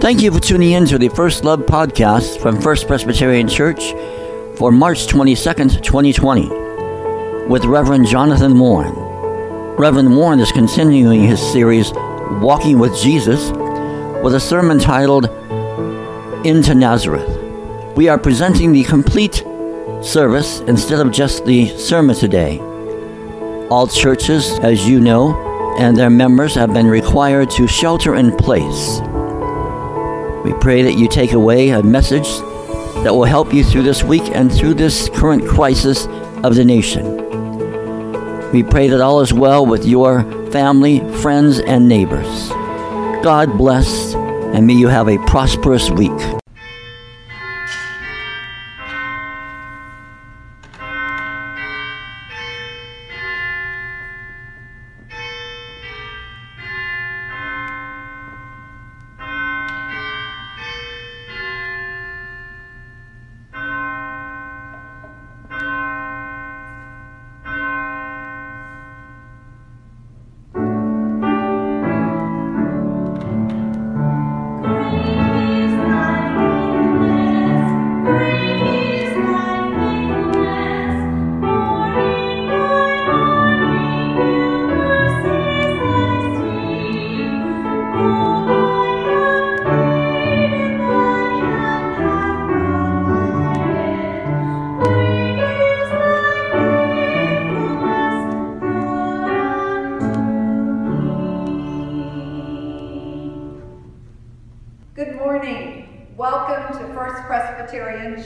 Thank you for tuning in to the First Love podcast from First Presbyterian Church for March 22nd, 2020, with Reverend Jonathan Warren. Reverend Warren is continuing his series, Walking with Jesus, with a sermon titled, Into Nazareth. We are presenting the complete service instead of just the sermon today. All churches, as you know, and their members have been required to shelter in place. We pray that you take away a message that will help you through this week and through this current crisis of the nation. We pray that all is well with your family, friends, and neighbors. God bless, and may you have a prosperous week.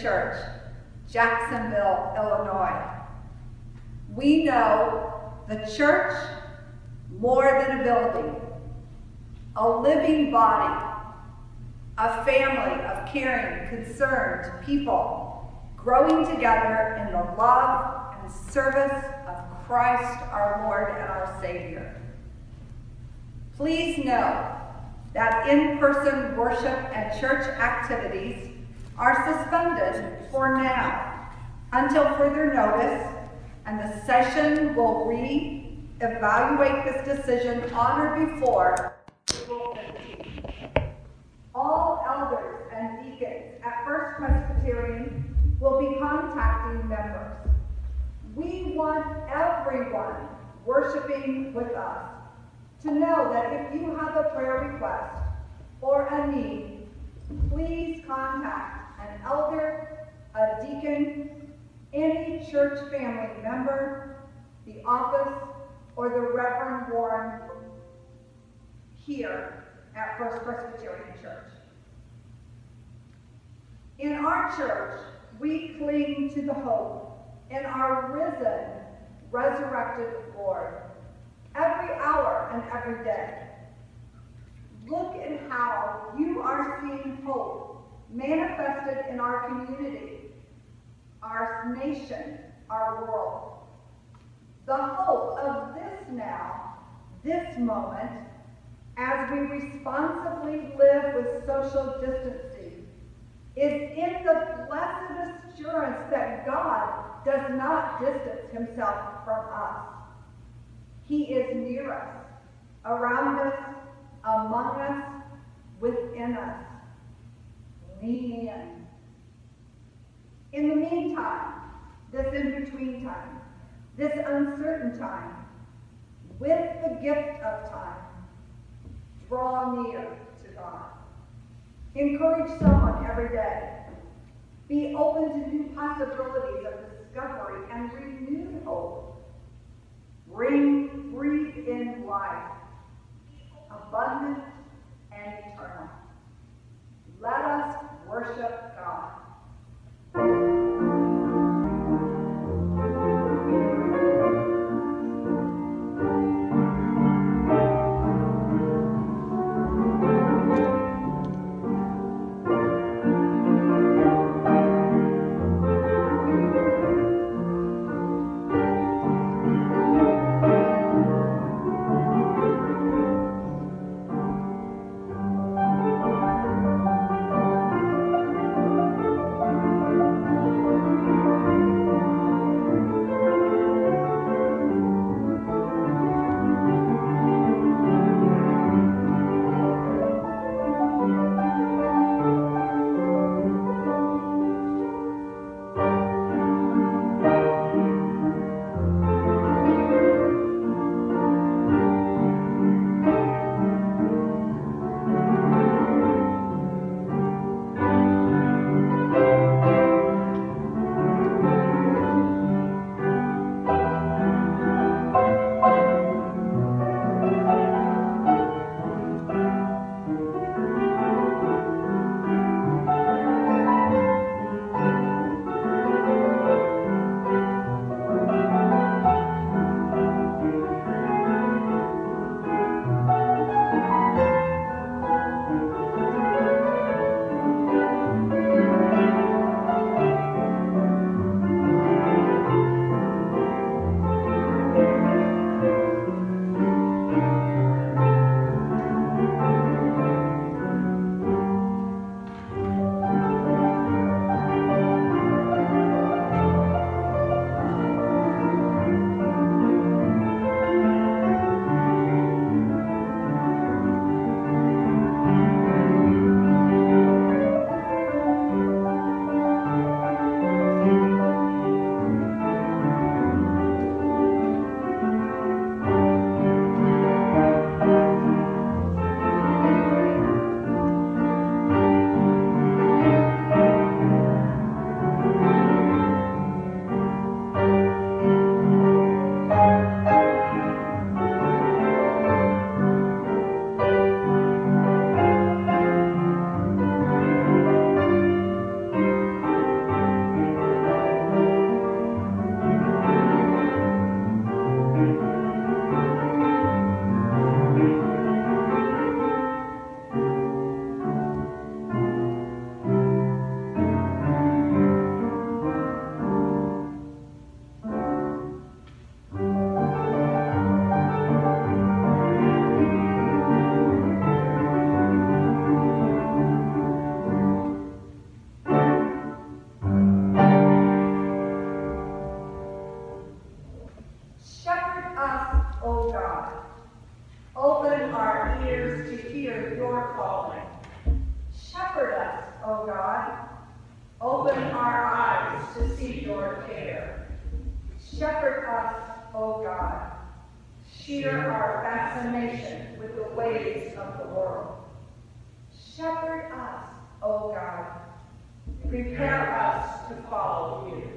Church, Jacksonville, Illinois. We know the church more than a building, a living body, a family of caring, concerned people growing together in the love and service of Christ our Lord and our Savior. Please know that in-person worship and church activities are suspended for now until further notice, and the session will re-evaluate this decision on or before April 15th. All elders and deacons at First Presbyterian will be contacting members. We want everyone worshiping with us to know that if you have a prayer request or a need, please contact an elder, a deacon, any church family member, the office, or the Reverend Warren here at First Presbyterian Church. In our church, we cling to the hope in our risen, resurrected Lord every hour and every day. Look at how you are seeing hope manifested in our community, our nation, our world. The hope of this now, this moment, as we responsibly live with social distancing, is in the blessed assurance that God does not distance himself from us. He is near us, around us, among us, within us. Lean in. In the meantime, this in-between time, this uncertain time, with the gift of time, draw near to God. Encourage someone every day. Be open to new possibilities of discovery and renewed hope. Breathe in life, abundant and eternal. Let us worship God. your calling. Shepherd us, O God. Open our eyes to see your care. Shepherd us, O God. Sheer our fascination with the ways of the world. Shepherd us, O God. Prepare us to follow you.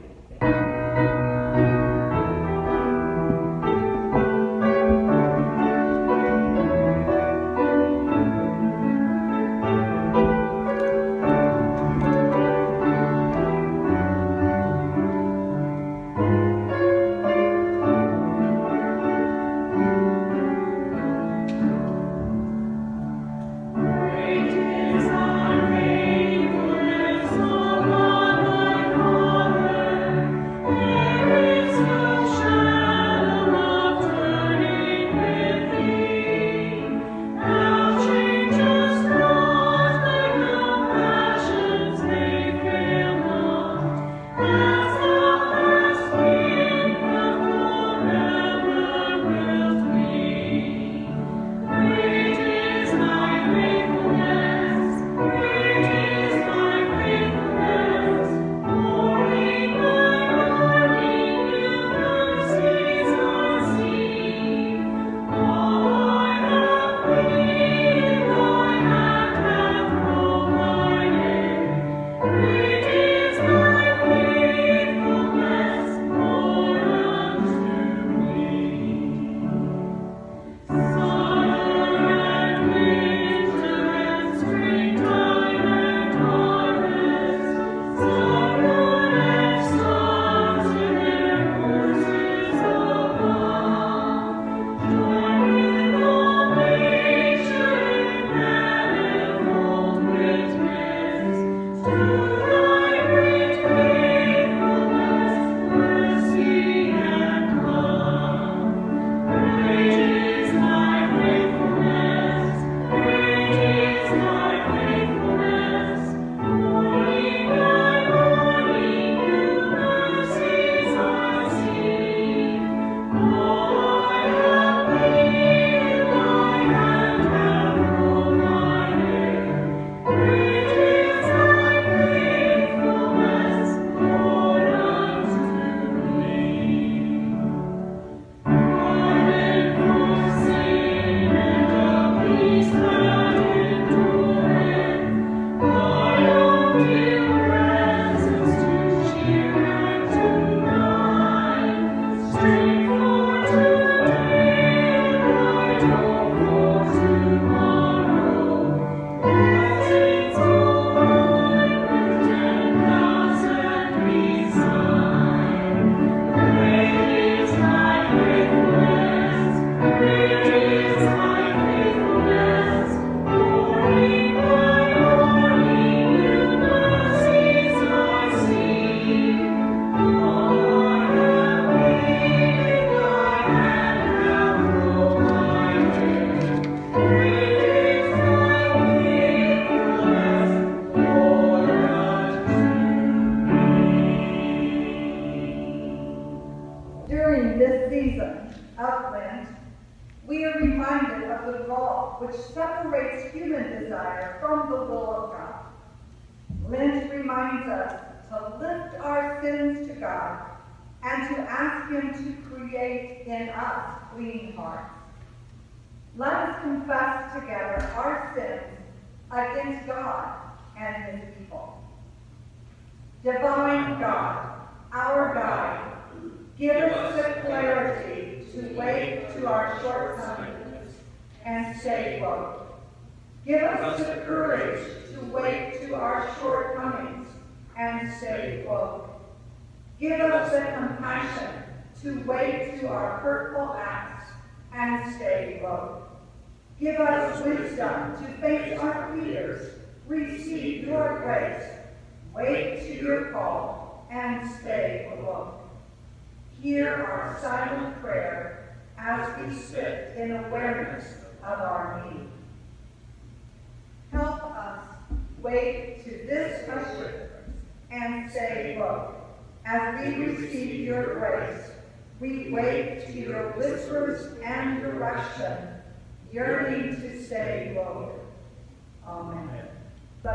Amen. Amen. Let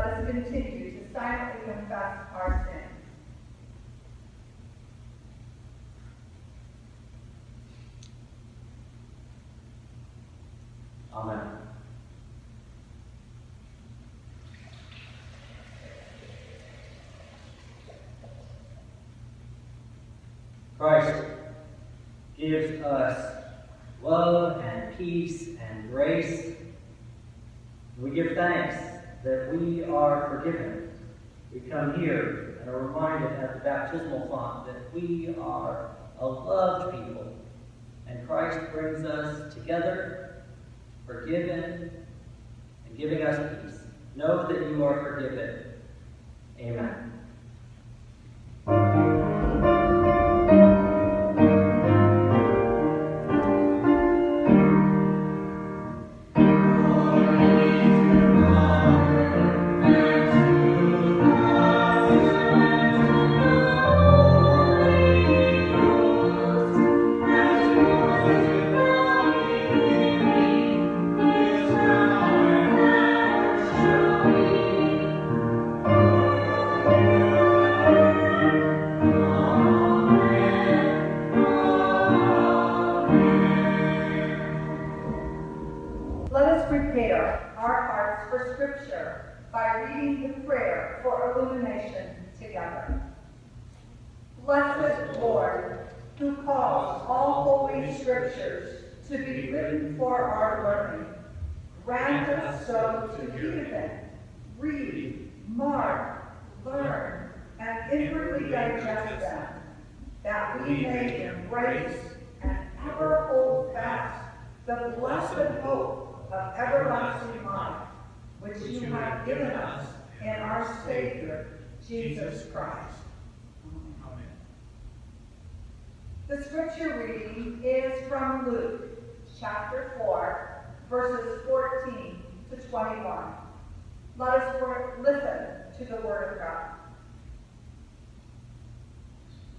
us continue to silently confess our sins. Amen. Christ gives us love and peace and grace. We give thanks that we are forgiven. We come here and are reminded at the baptismal font that we are a loved people, and Christ brings us together, forgiven, and giving us peace. Know that you are forgiven. Amen.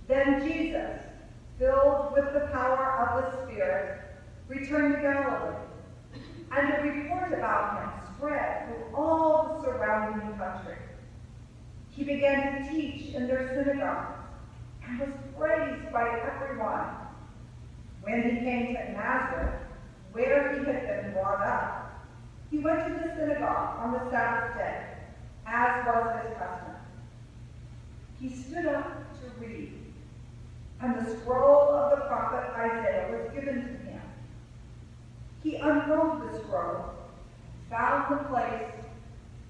Then Jesus, filled with the power of the Spirit, returned to Galilee, and the report about him spread through all the surrounding country. He began to teach in their synagogues and was praised by everyone. When he came to Nazareth, where he had been brought up, he went to the synagogue on the Sabbath day, as was his custom. He stood up to read. And the scroll of the prophet Isaiah was given to him. He unrolled the scroll, found the place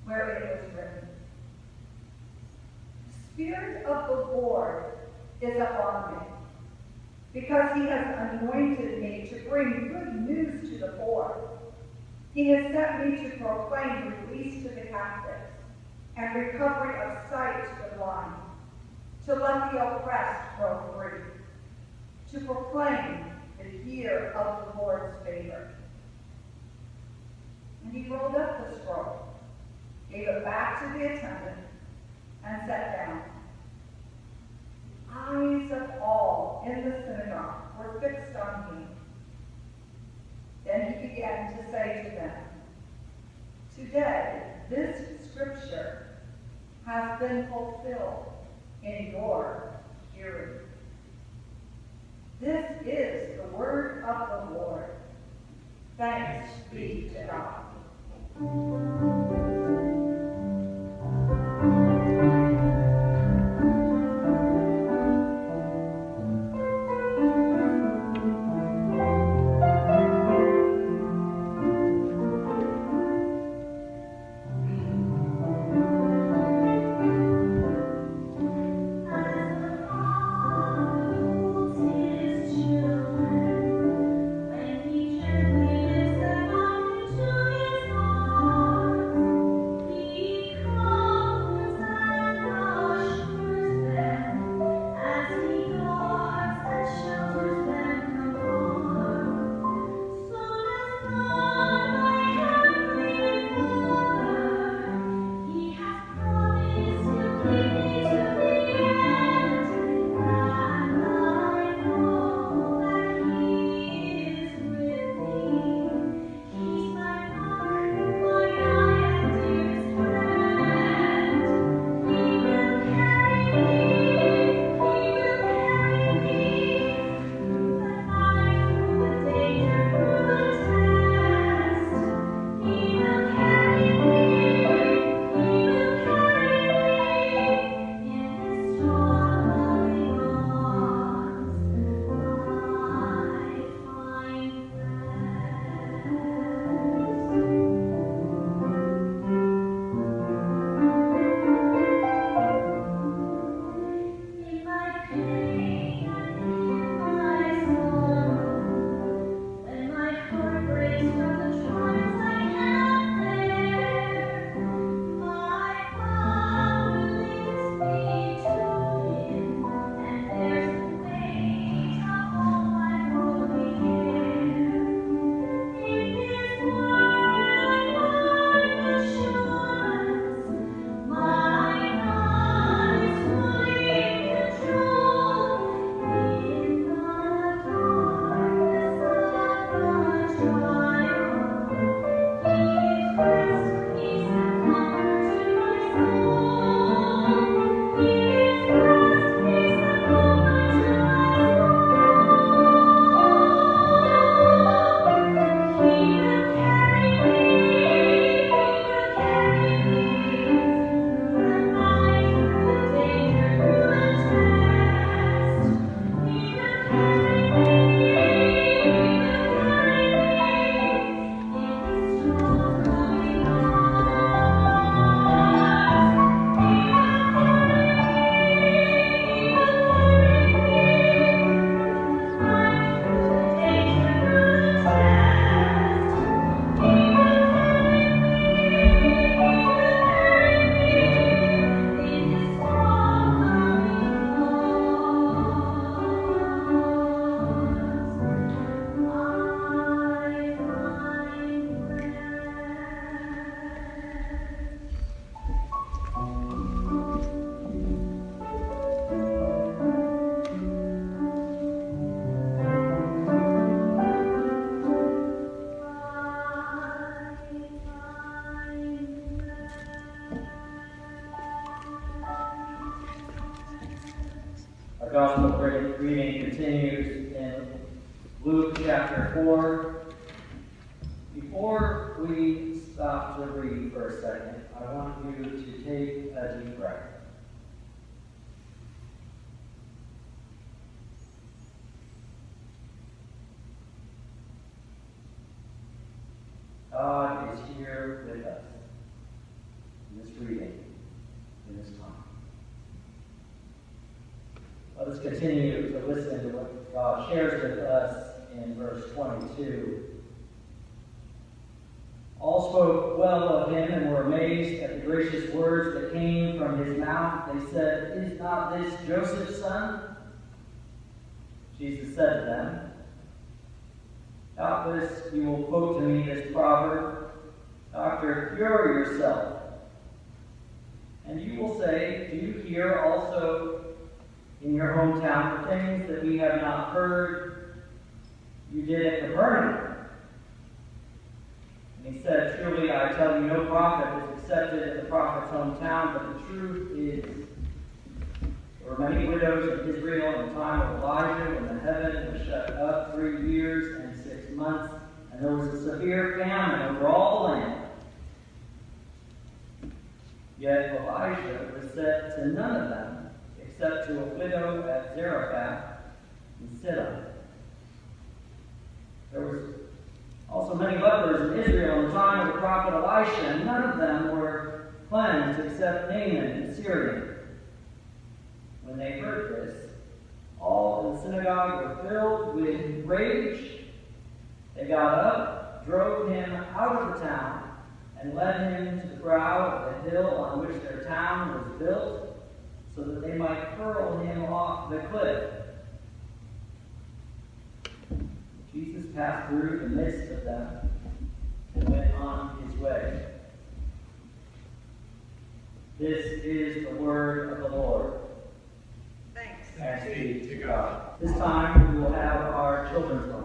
where it was written. The Spirit of the Lord is upon me, because he has anointed me to bring good news to the poor. He has sent me to proclaim release to the captives and recovery of sight to the blind, to let the oppressed go free, to proclaim the year of the Lord's favor. And he rolled up the scroll, gave it back to the attendant, and sat down. The eyes of all in the synagogue were fixed on him. Then he began to say to them, "Today this scripture has been fulfilled in your hearing." This is the word of the Lord. Thanks be to God. Gospel reading continues in Luke chapter 4. Before we stop to read for a second, I want you to take a deep breath. God is here with us in this reading, in this time. Let us continue to listen to what God shares with us in verse 22. All spoke well of him and were amazed at the gracious words that came from his mouth. They said, "Is not this Joseph's son?" Jesus said to them, "Doubtless you will quote to me this proverb, 'Doctor, cure yourself.' And you will say, 'Do you hear also in your hometown the things that we have not heard you did at Capernaum?' And he said, 'Truly I tell you, no prophet is accepted in the prophet's hometown, but the truth is, there were many widows in Israel in the time of Elijah, when the heaven was shut up 3 years and 6 months, and there was a severe famine over all the land. Yet Elisha was sent to none of them, except to a widow at Zarephath in Sidon. There was also many lepers in Israel in the time of the prophet Elisha, and none of them were cleansed except Naaman in Syria.' When they heard this, all in the synagogue were filled with rage. They got up, drove him out of the town, and led him to the brow of the hill on which their town was built, so that they might hurl him off the cliff. Jesus passed through the midst of them and went on his way." This is the word of the Lord. Thanks be to God. This time we will have our children's moment.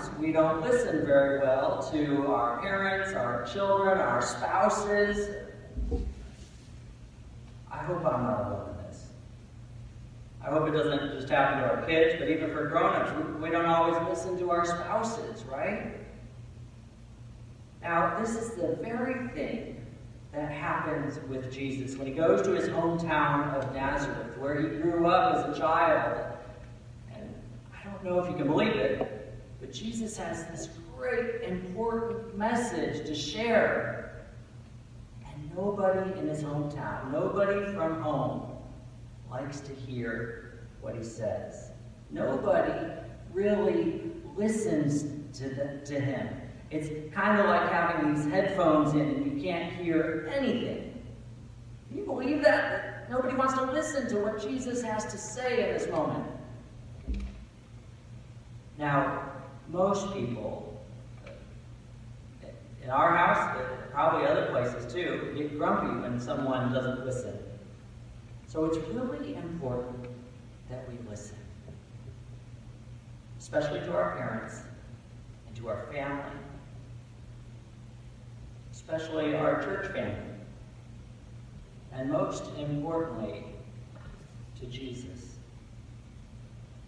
Sometimes we don't listen very well to our parents, our children, our spouses. I hope I'm not alone in this. I hope it doesn't just happen to our kids, but even for grown-ups, we don't always listen to our spouses, right? Now, this is the very thing that happens with Jesus when he goes to his hometown of Nazareth, where he grew up as a child. I don't know if you can believe it, but Jesus has this great, important message to share. And nobody in his hometown, nobody from home, likes to hear what he says. Nobody really listens to him. It's kind of like having these headphones in and you can't hear anything. Can you believe that? Nobody wants to listen to what Jesus has to say in this moment. Now, most people, in our house, probably other places too, get grumpy when someone doesn't listen. So it's really important that we listen, especially to our parents and to our family, especially our church family, and most importantly, to Jesus.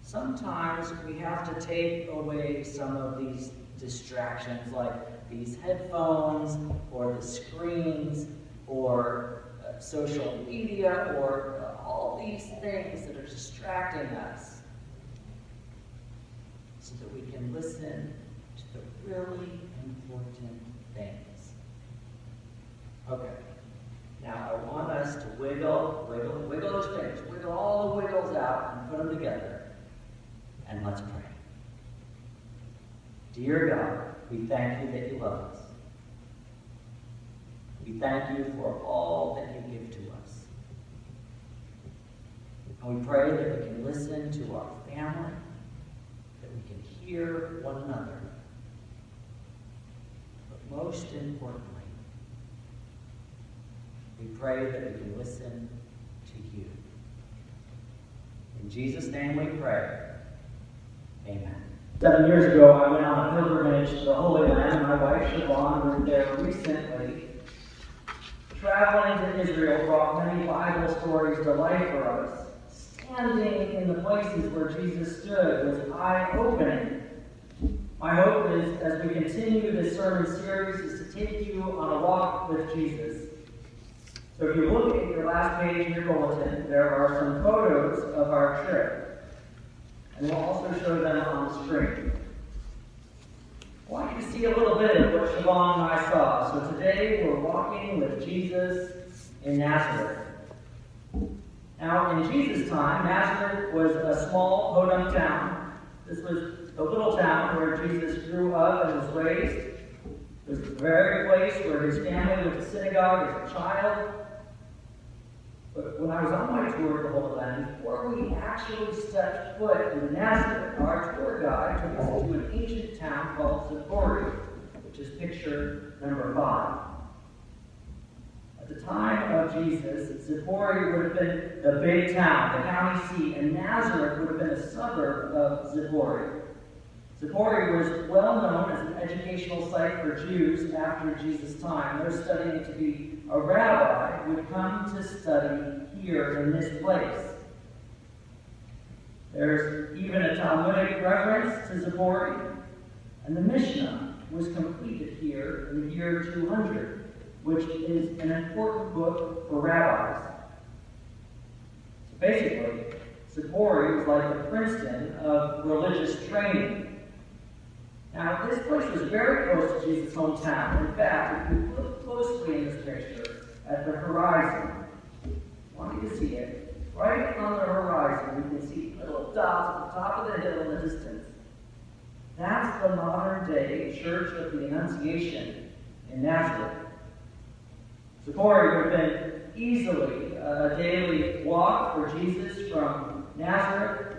Sometimes we have to take away some of these distractions, like these headphones, or the screens, or social media or all these things that are distracting us, so that we can listen to the really important things. Okay, now I want us to wiggle, wiggle, wiggle those things, wiggle all the wiggles out and put them together, and let's pray. Dear God, we thank you that you love us. We thank you for all that you give to us. And we pray that we can listen to our family, that we can hear one another. But most importantly, we pray that we can listen to you. In Jesus' name we pray. Amen. 7 years ago, I went on a pilgrimage to the Holy Land. My wife, Siobhan, was there recently. Traveling to Israel brought many Bible stories to life for us. Standing in the places where Jesus stood was eye-opening. My hope is, as we continue this sermon series, is to take you on a walk with Jesus. So if you look at your last page in your bulletin, there are some photos of our trip. And we'll also show them on the screen. I want you to see a little bit of what Siobhan and I saw. So today we're walking with Jesus in Nazareth. Now, in Jesus' time, Nazareth was a small podunk town. This was the little town where Jesus grew up and was raised. It was the very place where his family went to synagogue as a child. But when I was on my tour of the Holy Land, before we actually stepped foot in Nazareth, our tour guide took us to an ancient town called Sepphoris, which is picture number 5. At the time of Jesus, Sepphoris would have been the big town, the county seat, and Nazareth would have been a suburb of Sepphoris. Sepphoris was well known as an educational site for Jews after Jesus' time. Those studying to be a rabbi would come to study here in this place. There's even a Talmudic reference to Sepphoris, and the Mishnah was completed here in the year 200, which is an important book for rabbis. So basically, Sepphoris was like the Princeton of religious training. Now, this place was very close to Jesus' hometown. In fact, if you look closely in this picture at the horizon, I want you to see it. Right on the horizon, you can see little dots at the top of the hill in the distance. That's the modern-day Church of the Annunciation in Nazareth. Sepphoris would have been easily a daily walk for Jesus from Nazareth.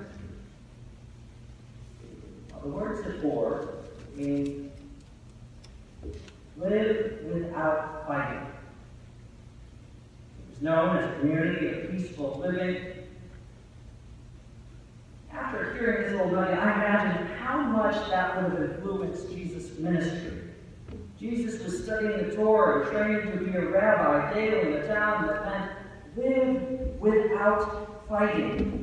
The word Sepphoris means live without fighting. It was known as a community of peaceful living. After hearing this little buddy, I imagine how much that would have influenced Jesus' ministry. Jesus was studying the Torah, training to be a rabbi daily in a town that meant live without fighting.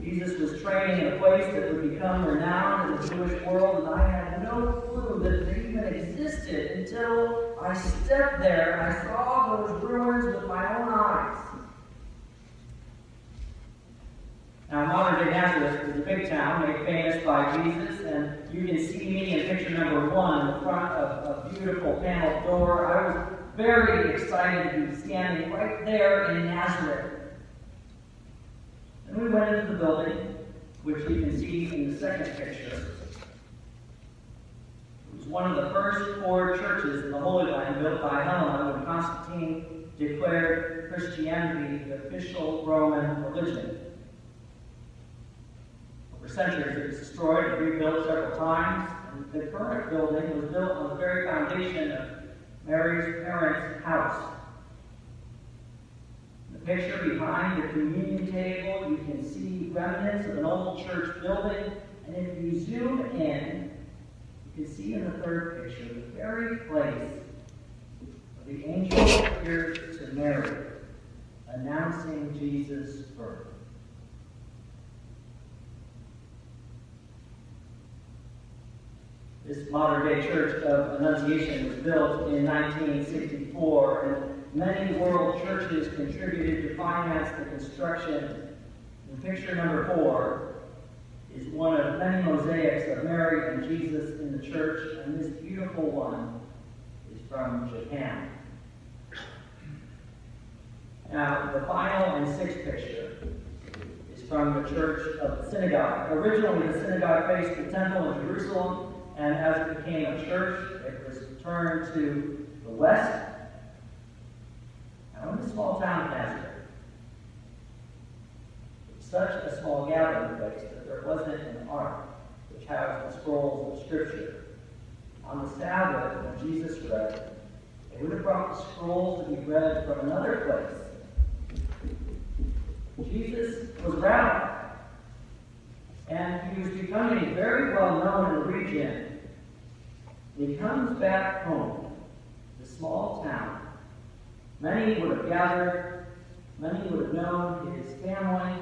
Jesus was training in a place that would become renowned in the Jewish world, and I had no clue that it even existed until I stepped there and I saw those ruins with my own eyes. Now, modern-day Nazareth is a big town made famous by Jesus, and you can see me in picture number 1 in front of a beautiful paneled door. I was very excited to be standing right there in Nazareth. And we went into the building, which you can see in the second picture. It was one of the first 4 churches in the Holy Land built by Helena when Constantine declared Christianity the official Roman religion. Over centuries, it was destroyed and rebuilt several times, and the current building was built on the very foundation of Mary's parents' house. Picture behind the communion table, you can see remnants of an old church building, and if you zoom in, you can see in the third picture the very place where the angel appeared to Mary, announcing Jesus' birth. This modern-day Church of Annunciation was built in 1964, and many world churches contributed to finance the construction. And picture number 4 is one of many mosaics of Mary and Jesus in the church, and this beautiful one is from Japan. Now, the final and sixth picture is from the Church of the Synagogue. Originally, the synagogue faced the temple in Jerusalem, and as it became a church, it was turned to the west. Now, I'm a small-town pastor. It's such a small gathering place that there wasn't an ark which housed the scrolls of Scripture. On the Sabbath, when Jesus read, they would have brought the scrolls to be read from another place. Jesus was rabbi, and he was becoming very well known in the region. He comes back home, the small town. Many would have gathered, many would have known his family.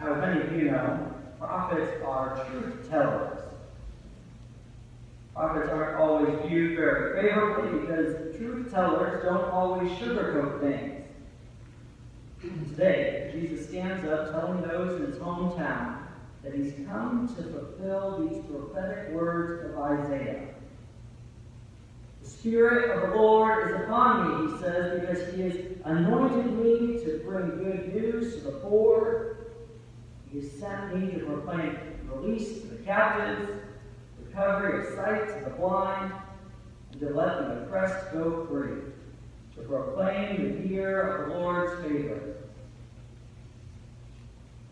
As many of you know, prophets are truth tellers. Prophets aren't always viewed very favorably because truth tellers don't always sugarcoat things. Today, Jesus stands up telling those in his hometown that he's come to fulfill these prophetic words of Isaiah. The Spirit of the Lord is upon me, he says, because he has anointed me to bring good news to the poor. He has sent me to proclaim release to the captives, recovery of sight to the blind, and to let the oppressed go free, to proclaim the year of the Lord's favor.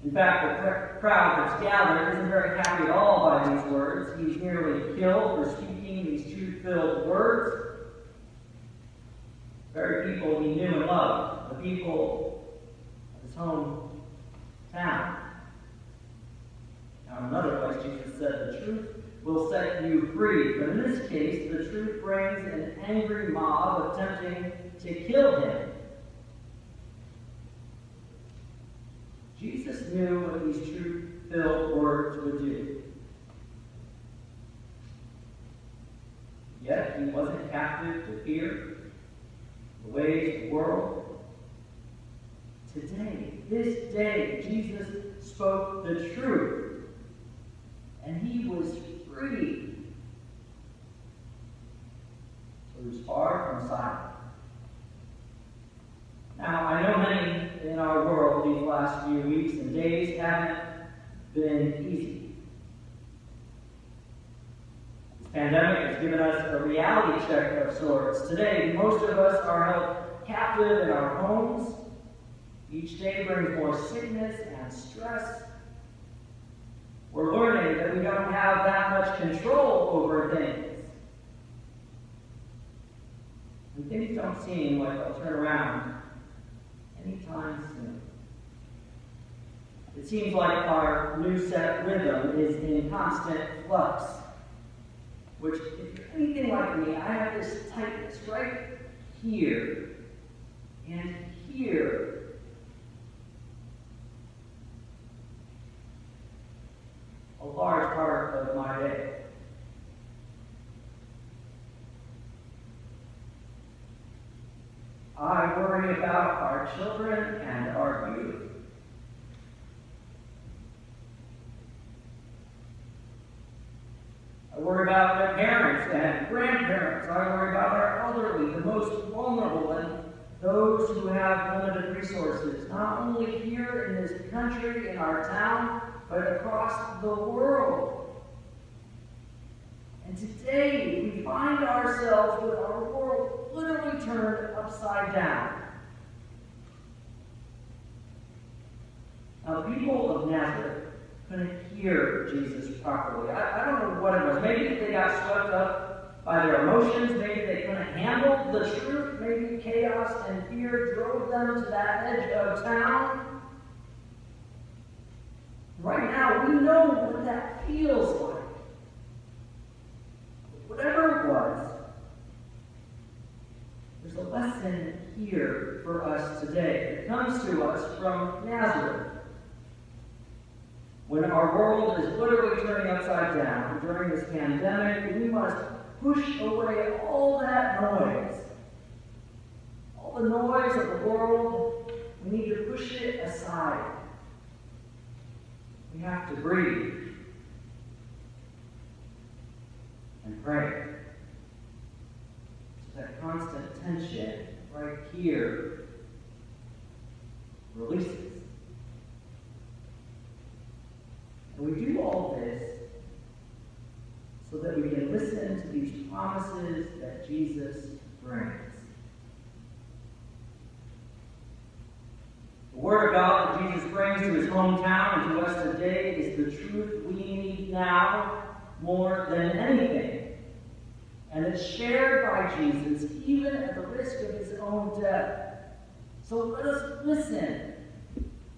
In fact, the crowd that's gathered isn't very happy at all by these words. He's nearly killed for speaking these truth-filled words. The very people he knew and loved, the people of his hometown. Now, in another place, Jesus said, "The truth will set you free." But in this case, the truth brings an angry mob attempting to kill him. Jesus knew what these truth-filled words would do. Yet he wasn't captive to fear, the ways of the world. Today, this day, Jesus spoke the truth, and he was free. So he was far from silent. Now, I know many in our world these last few weeks and days haven't been easy. This pandemic has given us a reality check of sorts. Today, most of us are held captive in our homes. Each day brings more sickness and stress. We're learning that we don't have that much control over things. And things don't seem like they'll turn around anytime soon. It seems like our new set rhythm is in constant flux, which, if you're anything like me, I have this tightness right here and here. A large part of my day. I worry about our children and our youth. I worry about their parents and grandparents. I worry about our elderly, the most vulnerable, and those who have limited resources, not only here in this country, in our town, but across the world. And today, we find ourselves with our world literally turned upside down. Now, the people of Nazareth couldn't hear Jesus properly. I don't know what it was. Maybe they got swept up by their emotions. Maybe they couldn't handle the truth. Maybe chaos and fear drove them to that edge of town. Right now, we know what that feels like. Whatever it was, there's a lesson here for us today. It comes to us from Nazareth. When our world is literally turning upside down during this pandemic, we must push away all that noise all the noise of the world, we need to push it aside. We have to breathe and pray. That constant tension right here releases. And we do all this so that we can listen to these promises that Jesus brings. The word of God that Jesus brings to his hometown and to us today is the truth we need now more than anything. And it's shared by Jesus, even at the risk of his own death. So let us listen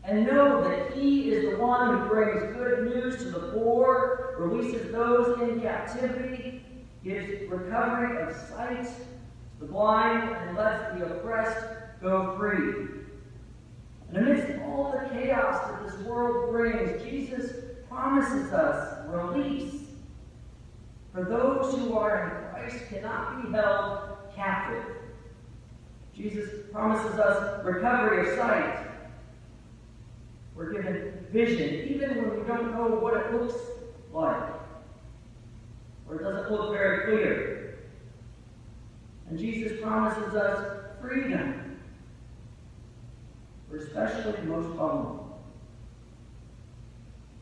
and know that he is the one who brings good news to the poor, releases those in captivity, gives recovery of sight to the blind, and lets the oppressed go free. And amidst all the chaos that this world brings, Jesus promises us release for those who are in Christ cannot be held captive. Jesus promises us recovery of sight. We're given vision, even when we don't know what it looks like, or it doesn't look very clear. And Jesus promises us freedom. We're especially the most vulnerable.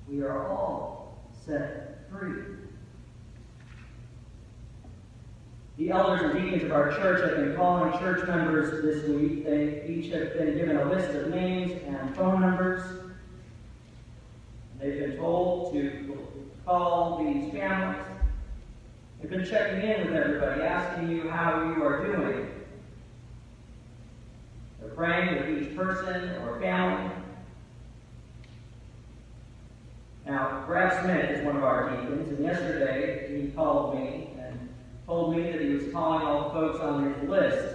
We are all set free. The elders and deacons of our church have been calling church members this week. They each have been given a list of names and phone numbers. They've been told to call these families. They've been checking in with everybody, asking you how you are doing. They're praying with each person or family. Now, Brad Smith is one of our deacons, and yesterday he called me, told me that he was calling all the folks on his list.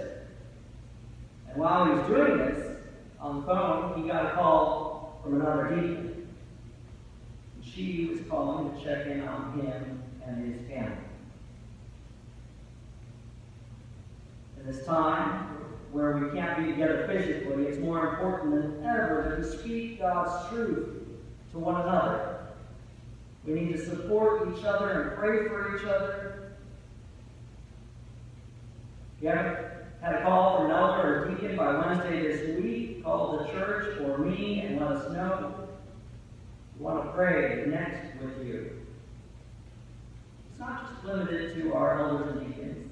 And while he was doing this on the phone, he got a call from another deacon. And she was calling to check in on him and his family. In this time where we can't be together physically, it's more important than ever that we speak God's truth to one another. We need to support each other and pray for each other. If you haven't had a call from an elder or deacon by Wednesday this week, call the church or me and let us know. We want to pray and connect with you. It's not just limited to our elders and deacons.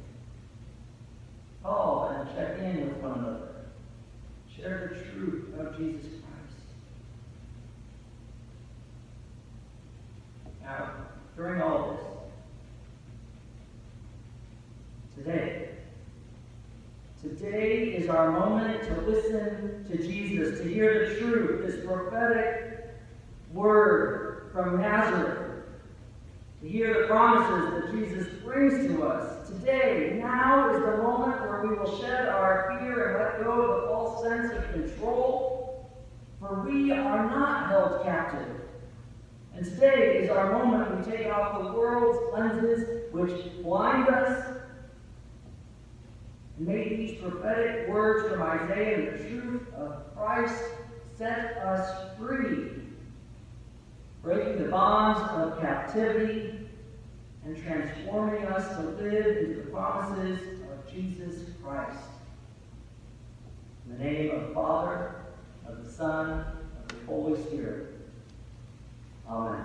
Call and check in with one another. Share the truth of Jesus Christ. Now, during all this, Today is our moment to listen to Jesus, to hear the truth, this prophetic word from Nazareth, to hear the promises that Jesus brings to us. Today, now is the moment where we will shed our fear and let go of the false sense of control, for we are not held captive. And today is our moment we take off the world's lenses which blind us, and may these prophetic words from Isaiah and the truth of Christ set us free, breaking the bonds of captivity and transforming us to live into the promises of Jesus Christ. In the name of the Father, of the Son, of the Holy Spirit. Amen.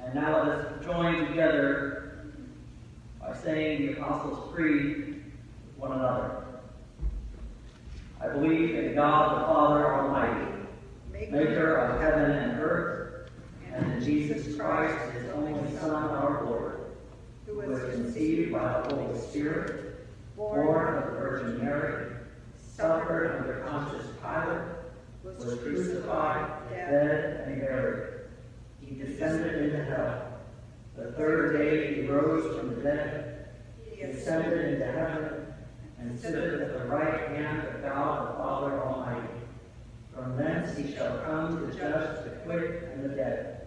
And now let us join together by saying the Apostles' Creed one another. I believe in God the Father Almighty, maker of heaven and earth, and in Jesus Christ, his only Son, our Lord, who was conceived by the Holy Spirit, born of the Virgin Mary, suffered under Pontius Pilate, was crucified, dead, and buried. He descended into hell. The third day he rose from the dead. He ascended into heaven and sitteth at the right hand of God the Father Almighty. From thence he shall come to judge the quick and the dead.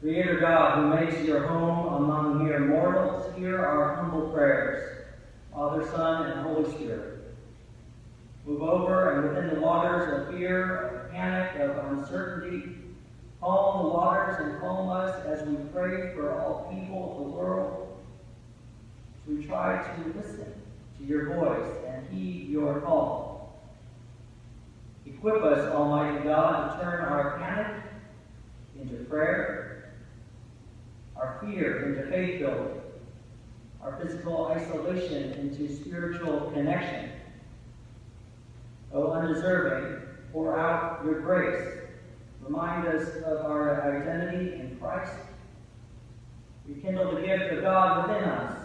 Creator God, who makes your home among mere mortals, hear our humble prayers, Father, Son, and Holy Spirit. Move over and within the waters of fear, of panic, of uncertainty. Calm the waters and calm us as we pray for all people of the world. We try to listen to your voice and heed your call. Equip us, Almighty God, to turn our panic into prayer, our fear into faith building, our physical isolation into spiritual connection. O undeserving, pour out your grace. Remind us of our identity in Christ. Rekindle the gift of God within us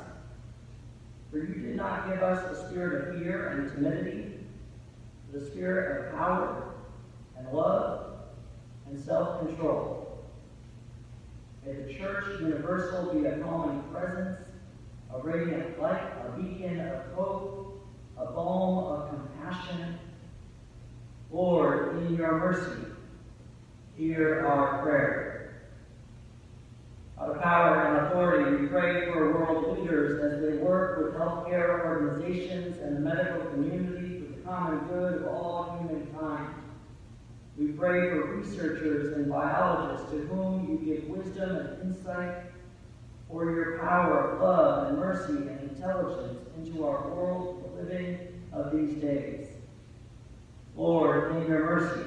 For you did not give us the spirit of fear and timidity, but the spirit of power and love and self-control. May the Church Universal be a calming presence, a radiant light, a beacon of hope, a balm of compassion. Lord, in your mercy, hear our prayer. By the power and authority, we pray for world leaders as they work with healthcare organizations and the medical community for the common good of all humankind. We pray for researchers and biologists to whom you give wisdom and insight, for your power of love and mercy and intelligence into our world, the living of these days. Lord, in your mercy,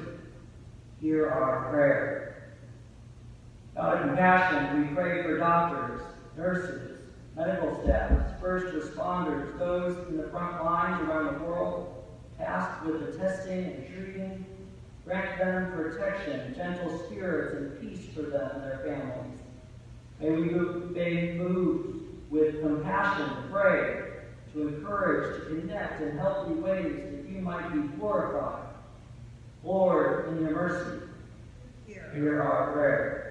hear our prayer. God of compassion, we pray for doctors, nurses, medical staff, first responders, those in the front lines around the world, tasked with the testing and treating. Grant them protection, gentle spirits, and peace for them and their families. May we be moved with compassion to pray, to encourage, to connect in healthy ways that you might be glorified. Lord, in your mercy, hear our prayer.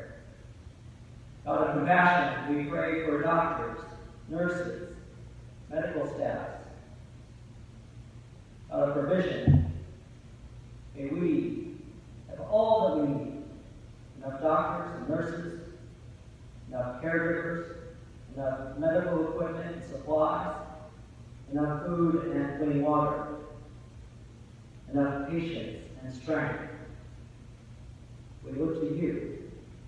God of compassion, we pray for doctors, nurses, medical staff. God of provision, may we have all that we need, enough doctors and nurses, enough caregivers, enough medical equipment and supplies, enough food and clean water, enough patience and strength. We look to you,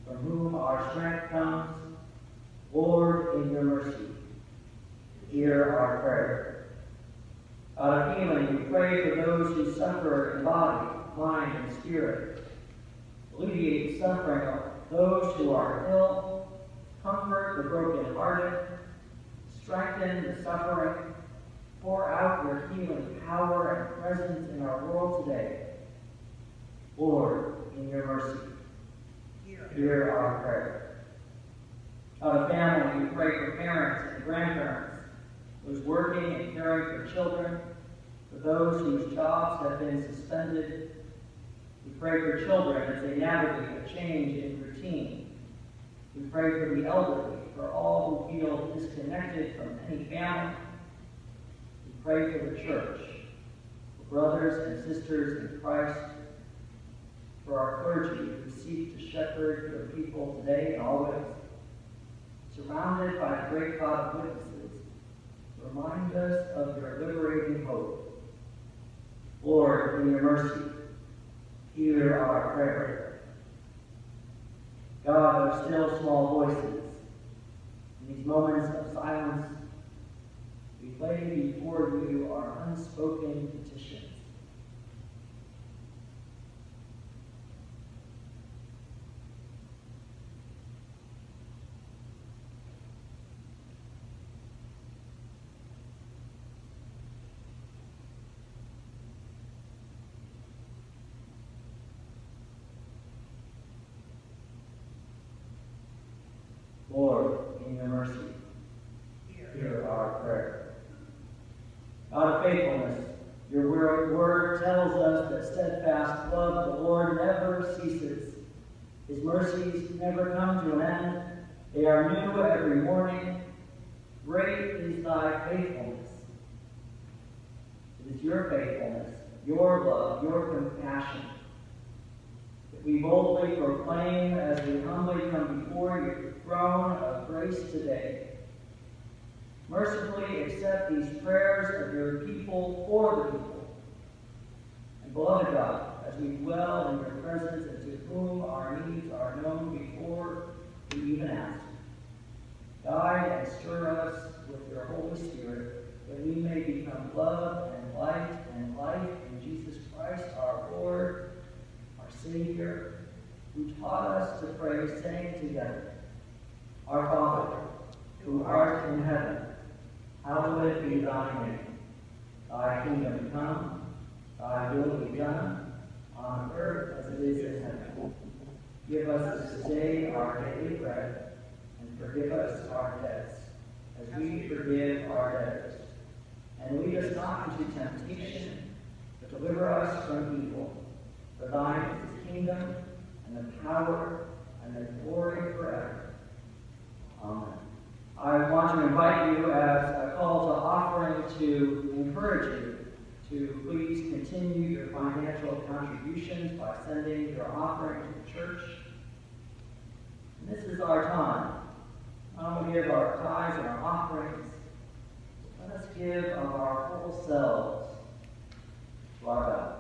from whom our strength comes. Lord, in your mercy, hear our prayer. Out of healing, we pray for those who suffer in body, mind, and spirit. Alleviate the suffering of those who are ill, comfort the brokenhearted, strengthen the suffering, pour out your healing power and presence in our world today. Lord, in your mercy, hear our prayer. Out of family, we pray for parents and grandparents, who's working and caring for children, for those whose jobs have been suspended. We pray for children as they navigate a change in routine. We pray for the elderly, for all who feel disconnected from any family. We pray for the church, for brothers and sisters in Christ, for our clergy who seek to shepherd your people today and always. Surrounded by a great cloud of witnesses, remind us of your liberating hope. Lord, in your mercy, hear our prayer. God of still small voices, in these moments of silence, we lay before you our unspoken petitions. Lord, in your mercy, hear our prayer. God of faithfulness, your word tells us that steadfast love of the Lord never ceases. His mercies never come to an end. They are new every morning. Great is thy faithfulness. It is your faithfulness, your love, your compassion that we boldly proclaim as we humbly come before you. Throne of grace today. Mercifully accept these prayers of your people for the people. And beloved God, as we dwell in your presence and to whom our needs are known before we even ask, guide and stir us with your Holy Spirit that we may become love and light and life in Jesus Christ our Lord, our Savior, who taught us to pray, saying together, Our Father, who art in heaven, hallowed be thy name. Thy kingdom come, thy will be done, on earth as it is in heaven. Give us this day our daily bread, and forgive us our debts, as we forgive our debtors. kingdom and the power and the glory forever. Amen. I want to invite you as a call to offering to encourage you to please continue your financial contributions by sending your offering to the church. And this is our time. Not only give our tithes and our offerings, let us give of our whole selves to our God.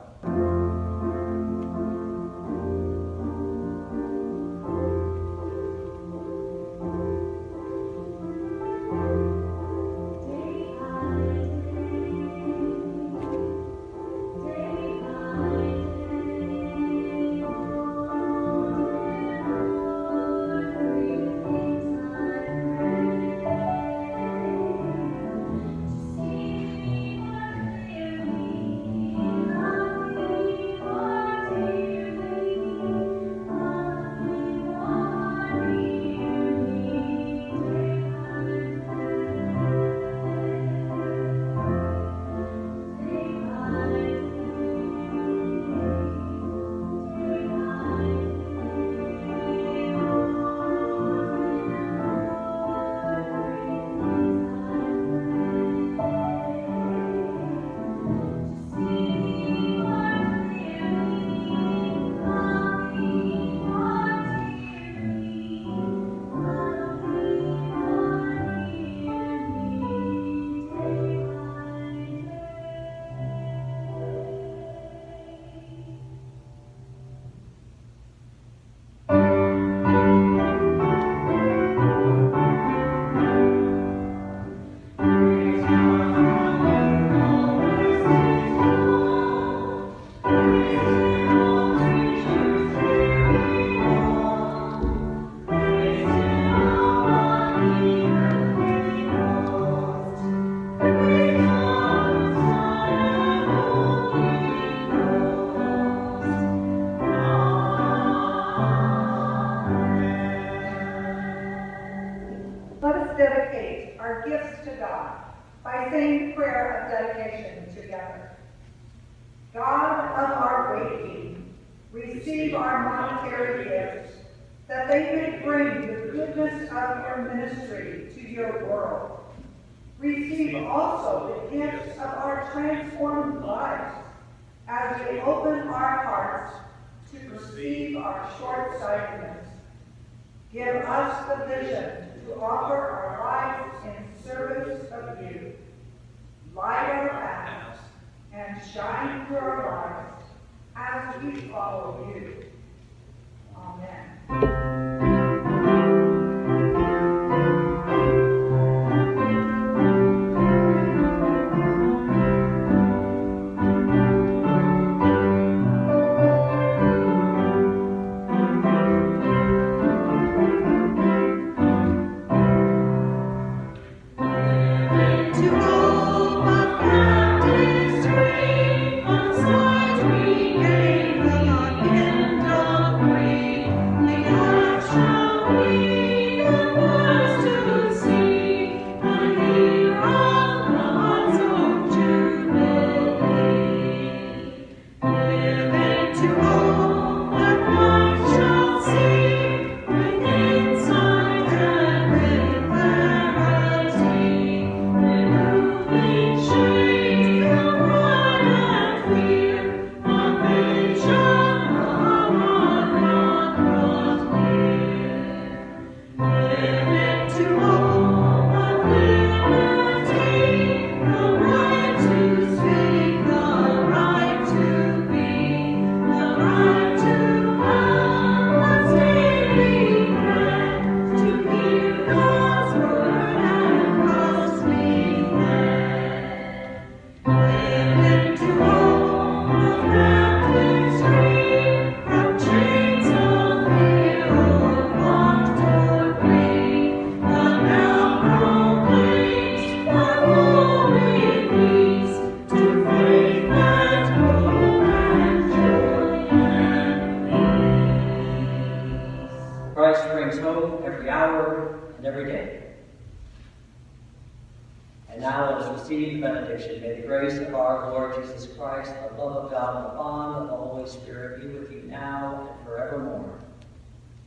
And now let us receive the benediction. May the grace of our Lord Jesus Christ, the love of God, and the bond of the Holy Spirit be with you now and forevermore.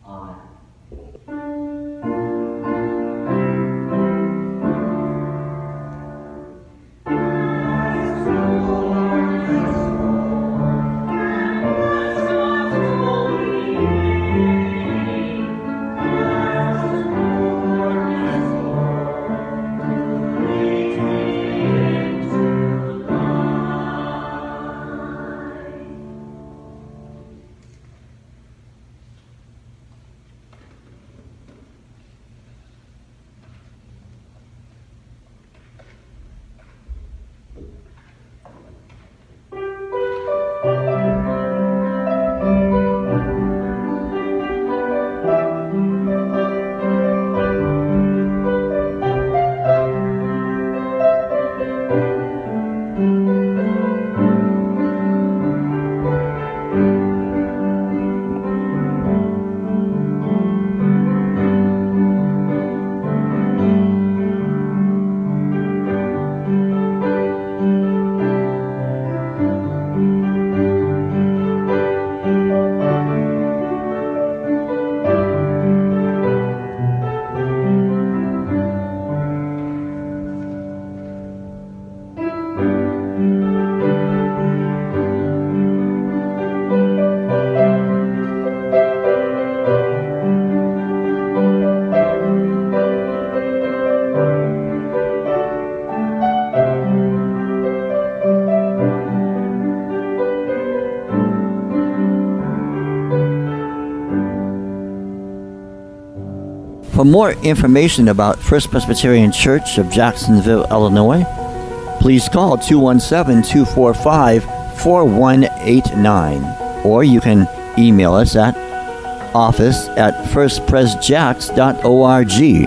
Amen. For more information about First Presbyterian Church of Jacksonville, Illinois, please call 217-245-4189, or you can email us at office@firstpresjax.org.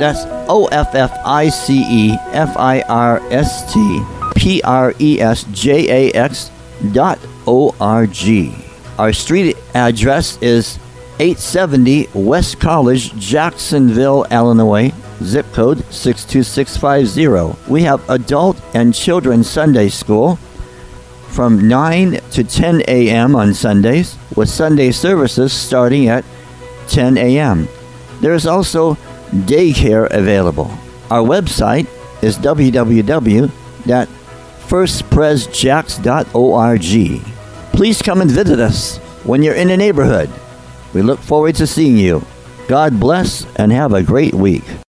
That's officefirstpresjax.org. Our street address is 870 West College, Jacksonville, Illinois, zip code 62650. We have adult and children's Sunday school from 9 to 10 a.m. on Sundays, with Sunday services starting at 10 a.m. There is also daycare available. Our website is www.firstpresjax.org. Please come and visit us when you're in the neighborhood. We look forward to seeing you. God bless and have a great week.